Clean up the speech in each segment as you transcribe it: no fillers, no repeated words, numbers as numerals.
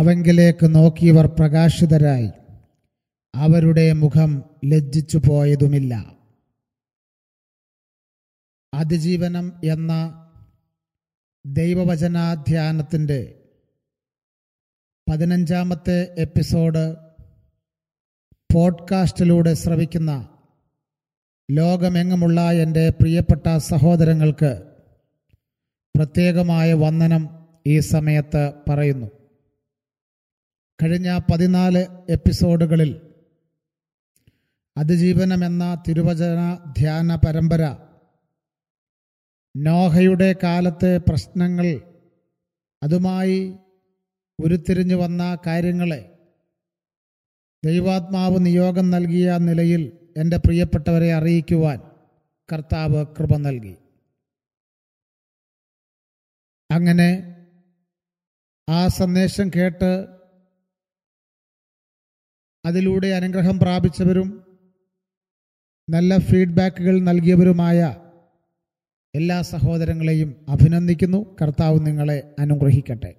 അവങ്കിലേക്ക് നോക്കിയവർ പ്രകാശിതരായി, അവരുടെ മുഖം ലജ്ജിച്ചു പോയതുമില്ല. അതിജീവനം എന്ന ദൈവവചനാധ്യാനത്തിൻ്റെ 15-ാമത്തെ എപ്പിസോഡ് പോഡ്കാസ്റ്റിലൂടെ ശ്രവിക്കുന്ന ലോകമെങ്ങുമുള്ള എൻ്റെ പ്രിയപ്പെട്ട സഹോദരങ്ങൾക്ക് പ്രത്യേകമായ വന്ദനം ഈ സമയത്ത് പറയുന്നു. കഴിഞ്ഞ 14 എപ്പിസോഡുകളിൽ അതിജീവനമെന്ന തിരുവചന ധ്യാന പരമ്പര നോഹയുടെ കാലത്തെ പ്രശ്നങ്ങൾ, അതുമായി ഉരുത്തിരിഞ്ഞു വന്ന കാര്യങ്ങളെ ദൈവാത്മാവ് നിയോഗം നൽകിയ നിലയിൽ എൻ്റെ പ്രിയപ്പെട്ടവരെ അറിയിക്കുവാൻ കർത്താവ് കൃപ നൽകി. അങ്ങനെ ആ സന്ദേശം കേട്ട് അതിലൂടെ അനുഗ്രഹം പ്രാപിച്ചവരും നല്ല ഫീഡ്ബാക്കുകൾ നൽകിയവരുമായ എല്ലാ സഹോദരങ്ങളെയും അഭിനന്ദിക്കുന്നു. കർത്താവ് നിങ്ങളെ അനുഗ്രഹിക്കട്ടെ.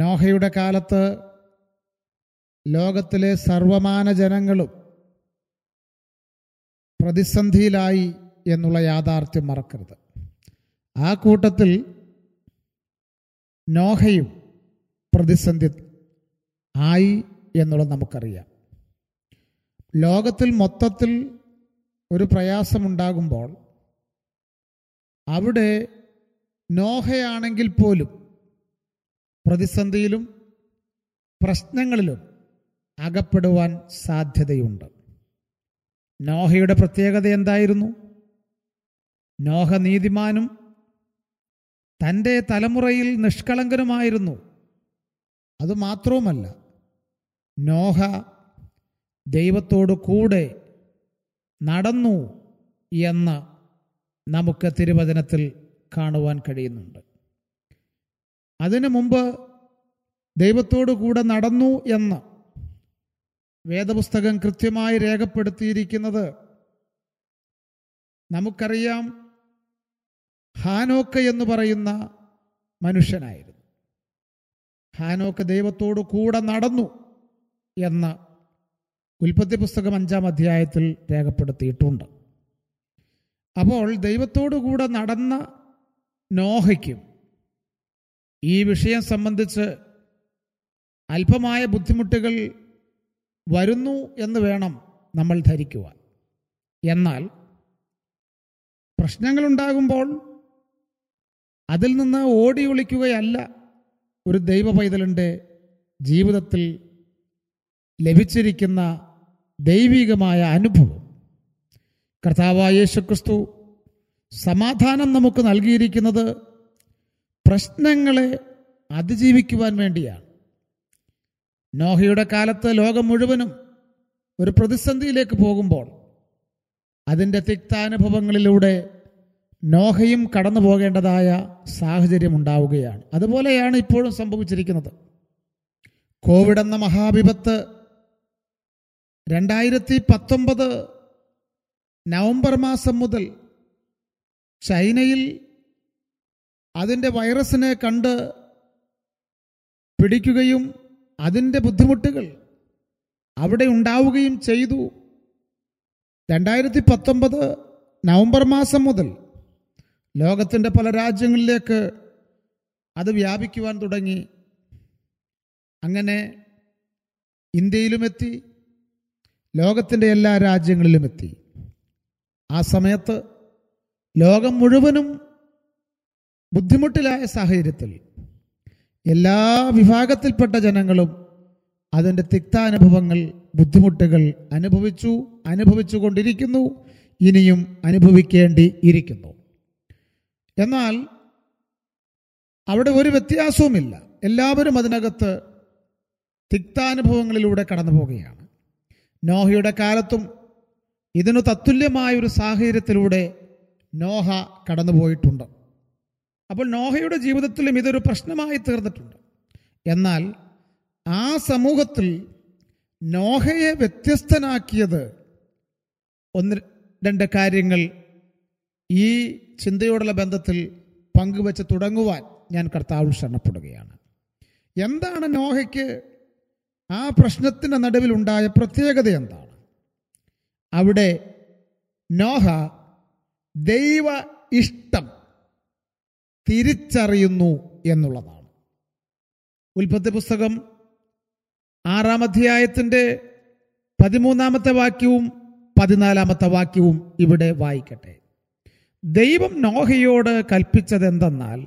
നോഹയുടെ കാലത്ത് ലോകത്തിലെ സർവമാന ജനങ്ങളും പ്രതിസന്ധിയിലായി എന്നുള്ള യാഥാർത്ഥ്യം മറക്കരുത്. ആ കൂട്ടത്തിൽ നോഹയും പ്രതിസന്ധി ആയി എന്നുള്ളത് നമുക്കറിയാം. ലോകത്തിൽ മൊത്തത്തിൽ ഒരു പ്രയാസമുണ്ടാകുമ്പോൾ അവിടെ നോഹയാണെങ്കിൽ പോലും പ്രതിസന്ധിയിലും പ്രശ്നങ്ങളിലും അകപ്പെടുവാൻ സാധ്യതയുണ്ട്. നോഹയുടെ പ്രത്യേകത എന്തായിരുന്നു? നോഹ നീതിമാനും തൻ്റെ തലമുറയിൽ നിഷ്കളങ്കനുമായിരുന്നു. അതുമാത്രവുമല്ല, നോഹ ദൈവത്തോടു കൂടെ നടന്നു എന്ന് നമുക്ക് തിരുവചനത്തിൽ കാണുവാൻ കഴിയുന്നുണ്ട്. അതിനു മുമ്പ് ദൈവത്തോടു കൂടെ നടന്നു എന്ന് വേദപുസ്തകം കൃത്യമായി രേഖപ്പെടുത്തിയിരിക്കുന്നത് നമുക്കറിയാം. ഹാനോക്ക് എന്ന് പറയുന്ന മനുഷ്യനായിരുന്നു. ഹാനോക്ക് ദൈവത്തോടു കൂടെ നടന്നു എന്ന് ഉൽപ്പത്തി പുസ്തകം 5-ാം അധ്യായത്തിൽ രേഖപ്പെടുത്തിയിട്ടുണ്ട്. അപ്പോൾ ദൈവത്തോടു കൂടെ നടന്ന നോഹയ്ക്കും ഈ വിഷയം സംബന്ധിച്ച് അല്പമായ ബുദ്ധിമുട്ടുകൾ വരുന്നു എന്ന് വേണം നമ്മൾ ധരിക്കുവാൻ. എന്നാൽ പ്രശ്നങ്ങളുണ്ടാകുമ്പോൾ അതിൽ നിന്ന് ഓടി ഒളിക്കുകയല്ല ഒരു ദൈവ പൈതലിൻ്റെ ജീവിതത്തിൽ ലഭിച്ചിരിക്കുന്ന ദൈവികമായ അനുഭവം. കർത്താവായ യേശുക്രിസ്തു സമാധാനം നമുക്ക് നൽകിയിരിക്കുന്നത് പ്രശ്നങ്ങളെ അതിജീവിക്കുവാൻ വേണ്ടിയാണ്. നോഹയുടെ കാലത്ത് ലോകം മുഴുവനും ഒരു പ്രതിസന്ധിയിലേക്ക് പോകുമ്പോൾ അതിൻ്റെ തിക്താനുഭവങ്ങളിലൂടെ നോഹയും കടന്നു പോകേണ്ടതായ സാഹചര്യം ഉണ്ടാവുകയാണ്. അതുപോലെയാണ് ഇപ്പോഴും സംഭവിച്ചിരിക്കുന്നത്. കോവിഡ് എന്ന മഹാവിപത്ത് 2019 നവംബർ മാസം മുതൽ ചൈനയിൽ അതിൻ്റെ വൈറസിനെ കണ്ട് പിടിക്കുകയും അതിൻ്റെ ബുദ്ധിമുട്ടുകൾ അവിടെ ഉണ്ടാവുകയും ചെയ്തു. 2019 നവംബർ മാസം മുതൽ ലോകത്തിൻ്റെ പല രാജ്യങ്ങളിലേക്ക് അത് വ്യാപിക്കുവാൻ തുടങ്ങി. അങ്ങനെ ഇന്ത്യയിലുമെത്തി, ലോകത്തിൻ്റെ എല്ലാ രാജ്യങ്ങളിലുമെത്തി. ആ സമയത്ത് ലോകം മുഴുവനും ബുദ്ധിമുട്ടിലായ സാഹചര്യത്തിൽ എല്ലാ വിഭാഗത്തിൽപ്പെട്ട ജനങ്ങളും അതിൻ്റെ തിക്താനുഭവങ്ങൾ, ബുദ്ധിമുട്ടുകൾ അനുഭവിച്ചുകൊണ്ടിരിക്കുന്നു, ഇനിയും അനുഭവിക്കേണ്ടി ഇരിക്കുന്നു. എന്നാൽ അവിടെ ഒരു വ്യത്യാസവുമില്ല. എല്ലാവരും അതിനകത്ത് തിക്താനുഭവങ്ങളിലൂടെ കടന്നു പോവുകയാണ്. നോഹയുടെ കാലത്തും ഇതിനു തത്തുല്യമായൊരു സാഹചര്യത്തിലൂടെ നോഹ കടന്നുപോയിട്ടുണ്ട്. അപ്പോൾ നോഹയുടെ ജീവിതത്തിലും ഇതൊരു പ്രശ്നമായി തീർന്നിട്ടുണ്ട്. എന്നാൽ ആ സമൂഹത്തിൽ നോഹയെ വ്യത്യസ്തനാക്കിയത് 1-2 കാര്യങ്ങൾ ഈ ചിന്തയോടുള്ള ബന്ധത്തിൽ പങ്കുവച്ച് തുടങ്ങുവാൻ ഞാൻ കർത്താവിൽ ശരണപ്പെടുകയാണ്. എന്താണ് നോഹയ്ക്ക് ആ പ്രശ്നത്തിൻ്റെ നടുവിലുണ്ടായ പ്രത്യേകത? എന്താണ് അവിടെ നോഹ ദൈവ ഇഷ്ടം തിരിച്ചറിയുന്നു എന്നുള്ളതാണ്. ഉൽപ്പത്തി പുസ്തകം 6-ാം അധ്യായത്തിൻ്റെ 13-ാമത്തെ വാക്യവും 14-ാമത്തെ വാക്യവും ഇവിടെ വായിക്കട്ടെ. ദൈവം നോഹയോട് കൽപ്പിച്ചതെന്തെന്നാൽ,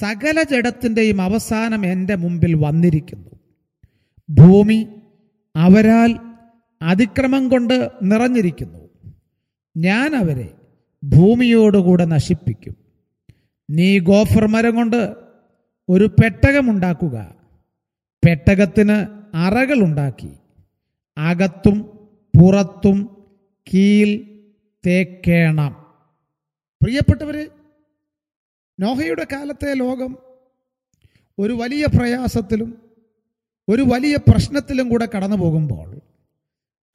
സകല ജഡത്തിൻ്റെയും അവസാനം എൻ്റെ മുമ്പിൽ വന്നിരിക്കുന്നു, ഭൂമി അവരാൽ അതിക്രമം കൊണ്ട് നിറഞ്ഞിരിക്കുന്നു, ഞാൻ അവരെ ഭൂമിയോടുകൂടെ നശിപ്പിക്കും. നീ ഗോഫർ മരം കൊണ്ട് ഒരു പെട്ടകമുണ്ടാക്കുക, പെട്ടകത്തിന് അറകളുണ്ടാക്കി അകത്തും പുറത്തും കീൽ തേക്കേണം. പ്രിയപ്പെട്ടവര്, നോഹയുടെ കാലത്തെ ലോകം ഒരു വലിയ പ്രയാസത്തിലും ഒരു വലിയ പ്രശ്നത്തിലും കൂടെ കടന്നു പോകുമ്പോൾ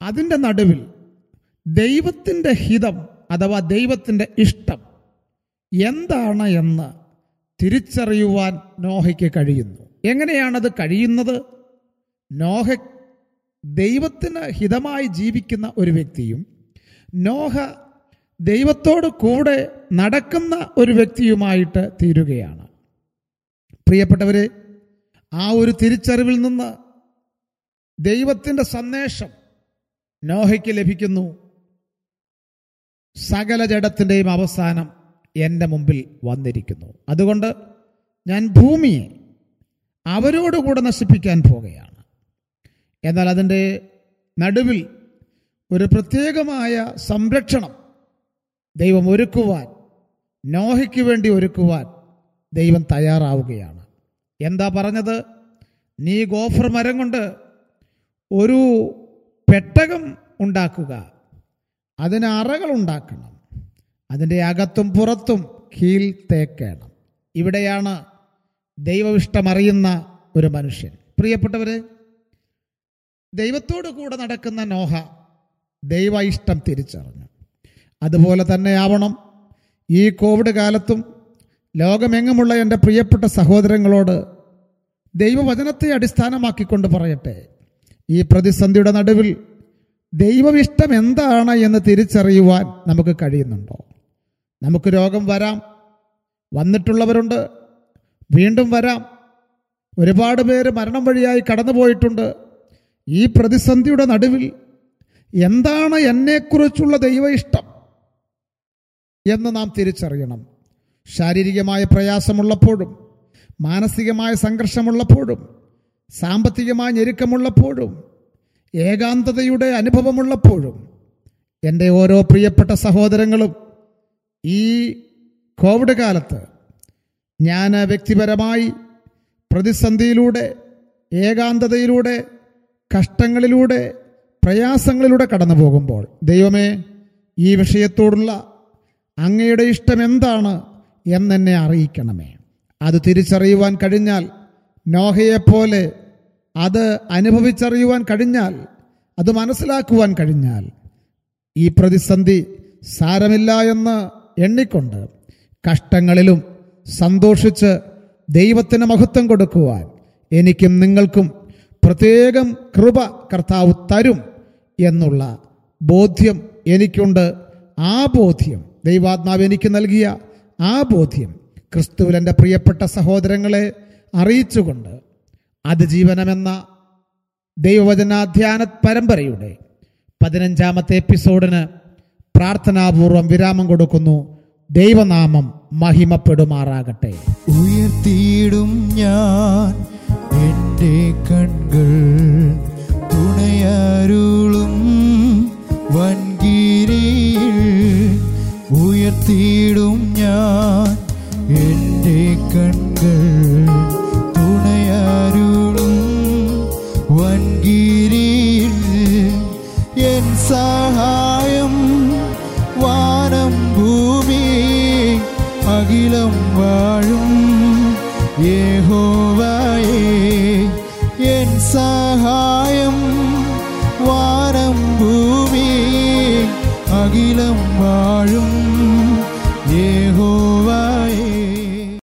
അതിൻ്റെ നടുവിൽ ദൈവത്തിൻ്റെ ഹിതം അഥവാ ദൈവത്തിൻ്റെ ഇഷ്ടം എന്താണ് എന്ന് തിരിച്ചറിയുവാൻ നോഹയ്ക്ക് കഴിയുന്നു. എങ്ങനെയാണത് കഴിയുന്നത്? നോഹ ദൈവത്തിന് ഹിതമായി ജീവിക്കുന്ന ഒരു വ്യക്തിയും നോഹ ദൈവത്തോട് കൂടെ നടക്കുന്ന ഒരു വ്യക്തിയുമായിട്ട് തീരുകയാണ്. പ്രിയപ്പെട്ടവരെ, ആ ഒരു തിരിച്ചറിവിൽ നിന്ന് ദൈവത്തിൻ്റെ സന്ദേശം നോഹയ്ക്ക് ലഭിക്കുന്നു. സകല ജഡത്തിൻ്റെയും അവസാനം എൻ്റെ മുമ്പിൽ വന്നിരിക്കുന്നു, അതുകൊണ്ട് ഞാൻ ഭൂമിയെ അവരോടുകൂടെ നശിപ്പിക്കാൻ പോകുകയാണ്. എന്നാൽ അതിൻ്റെ നടുവിൽ ഒരു പ്രത്യേകമായ സംരക്ഷണം ദൈവം ഒരുക്കുവാൻ, നോഹയ്ക്ക് വേണ്ടി ഒരുക്കുവാൻ ദൈവം തയ്യാറാവുകയാണ്. എന്താ പറഞ്ഞത്? നീ ഗോഫർ മരം കൊണ്ട് ഒരു പെട്ടകം ഉണ്ടാക്കുക, അതിന് അറകളുണ്ടാക്കണം, അതിൻ്റെ അകത്തും പുറത്തും കീൽ തേക്കണം. ഇവിടെയാണ് ദൈവവിഷ്ടമറിയുന്ന ഒരു മനുഷ്യൻ. പ്രിയപ്പെട്ടവര്, ദൈവത്തോടു കൂടെ നടക്കുന്ന നോഹ ദൈവ ഇഷ്ടം തിരിച്ചറിഞ്ഞു. അതുപോലെ തന്നെ ആവണം ഈ കോവിഡ് കാലത്തും ലോകമെങ്ങുമുള്ള എൻ്റെ പ്രിയപ്പെട്ട സഹോദരങ്ങളോട് ദൈവവചനത്തെ അടിസ്ഥാനമാക്കിക്കൊണ്ട് പറയട്ടെ, ഈ പ്രതിസന്ധിയുടെ നടുവിൽ ദൈവവിഷ്ടം എന്താണ് എന്ന് തിരിച്ചറിയുവാൻ നമുക്ക് കഴിയുന്നുണ്ടോ? നമുക്ക് രോഗം വരാം, വന്നിട്ടുള്ളവരുണ്ട്, വീണ്ടും വരാം. ഒരുപാട് പേര് മരണം വഴിയായി കടന്നുപോയിട്ടുണ്ട്. ഈ പ്രതിസന്ധിയുടെ നടുവിൽ എന്താണ് എന്നെക്കുറിച്ചുള്ള ദൈവ ഇഷ്ടം എന്ന് നാം തിരിച്ചറിയണം. ശാരീരികമായ പ്രയാസമുള്ളപ്പോഴും മാനസികമായ സംഘർഷമുള്ളപ്പോഴും സാമ്പത്തികമായ ഞെരുക്കമുള്ളപ്പോഴും ഏകാന്തതയുടെ അനുഭവമുള്ളപ്പോഴും എൻ്റെ ഓരോ പ്രിയപ്പെട്ട സഹോദരങ്ങളും ഈ കോവിഡ് കാലത്ത് ഞാൻ വ്യക്തിപരമായി പ്രതിസന്ധിയിലൂടെ, ഏകാന്തതയിലൂടെ, കഷ്ടങ്ങളിലൂടെ, പ്രയാസങ്ങളിലൂടെ കടന്നു പോകുമ്പോൾ ദൈവമേ, ഈ വിഷയത്തോടുള്ള അങ്ങയുടെ ഇഷ്ടം എന്താണ് എന്നെ അറിയിക്കണമേ. അത് തിരിച്ചറിയുവാൻ കഴിഞ്ഞാൽ, നോഹയെപ്പോലെ അത് അനുഭവിച്ചറിയുവാൻ കഴിഞ്ഞാൽ, അത് മനസ്സിലാക്കുവാൻ കഴിഞ്ഞാൽ, ഈ പ്രതിസന്ധി സാരമില്ല എന്ന് എണ്ണിക്കൊണ്ട് കഷ്ടങ്ങളിലും സന്തോഷിച്ച് ദൈവത്തിന് മഹത്വം കൊടുക്കുവാൻ എനിക്കും നിങ്ങൾക്കും പ്രത്യേകം കൃപ കർത്താവ് തരും എന്നുള്ള ബോധ്യം എനിക്കുണ്ട്. ആ ബോധ്യം ദൈവാത്മാവ് എനിക്ക് നൽകിയ ആ ബോധ്യം ക്രിസ്തുവിലെൻ്റെ പ്രിയപ്പെട്ട സഹോദരങ്ങളെ അറിയിച്ചുകൊണ്ട് അതിജീവനമെന്ന ദൈവവചനാധ്യാന പരമ്പരയുടെ 15-ാമത്തെ എപ്പിസോഡിന് പ്രാർത്ഥനാപൂർവം വിരാമം കൊടുക്കുന്നു. ദൈവനാമം മഹിമപ്പെടുമാറാകട്ടെ. ഉയർത്തിയിടും ഞാൻ എൻ്റെ കൺകൾ, തുണയരുളും വൻകിരിയിൽ ഉയർത്തിയിടും ഞാൻ എൻ്റെ കൺകൾ, തുണയരുളും വൻകിരിയിൽ എൻ സഹായം വാനം ഭൂമി അഖിലം വാഴും യഹോവയേ എൻ സഹായം വാനം ഭൂമി അഖിലം വാഴും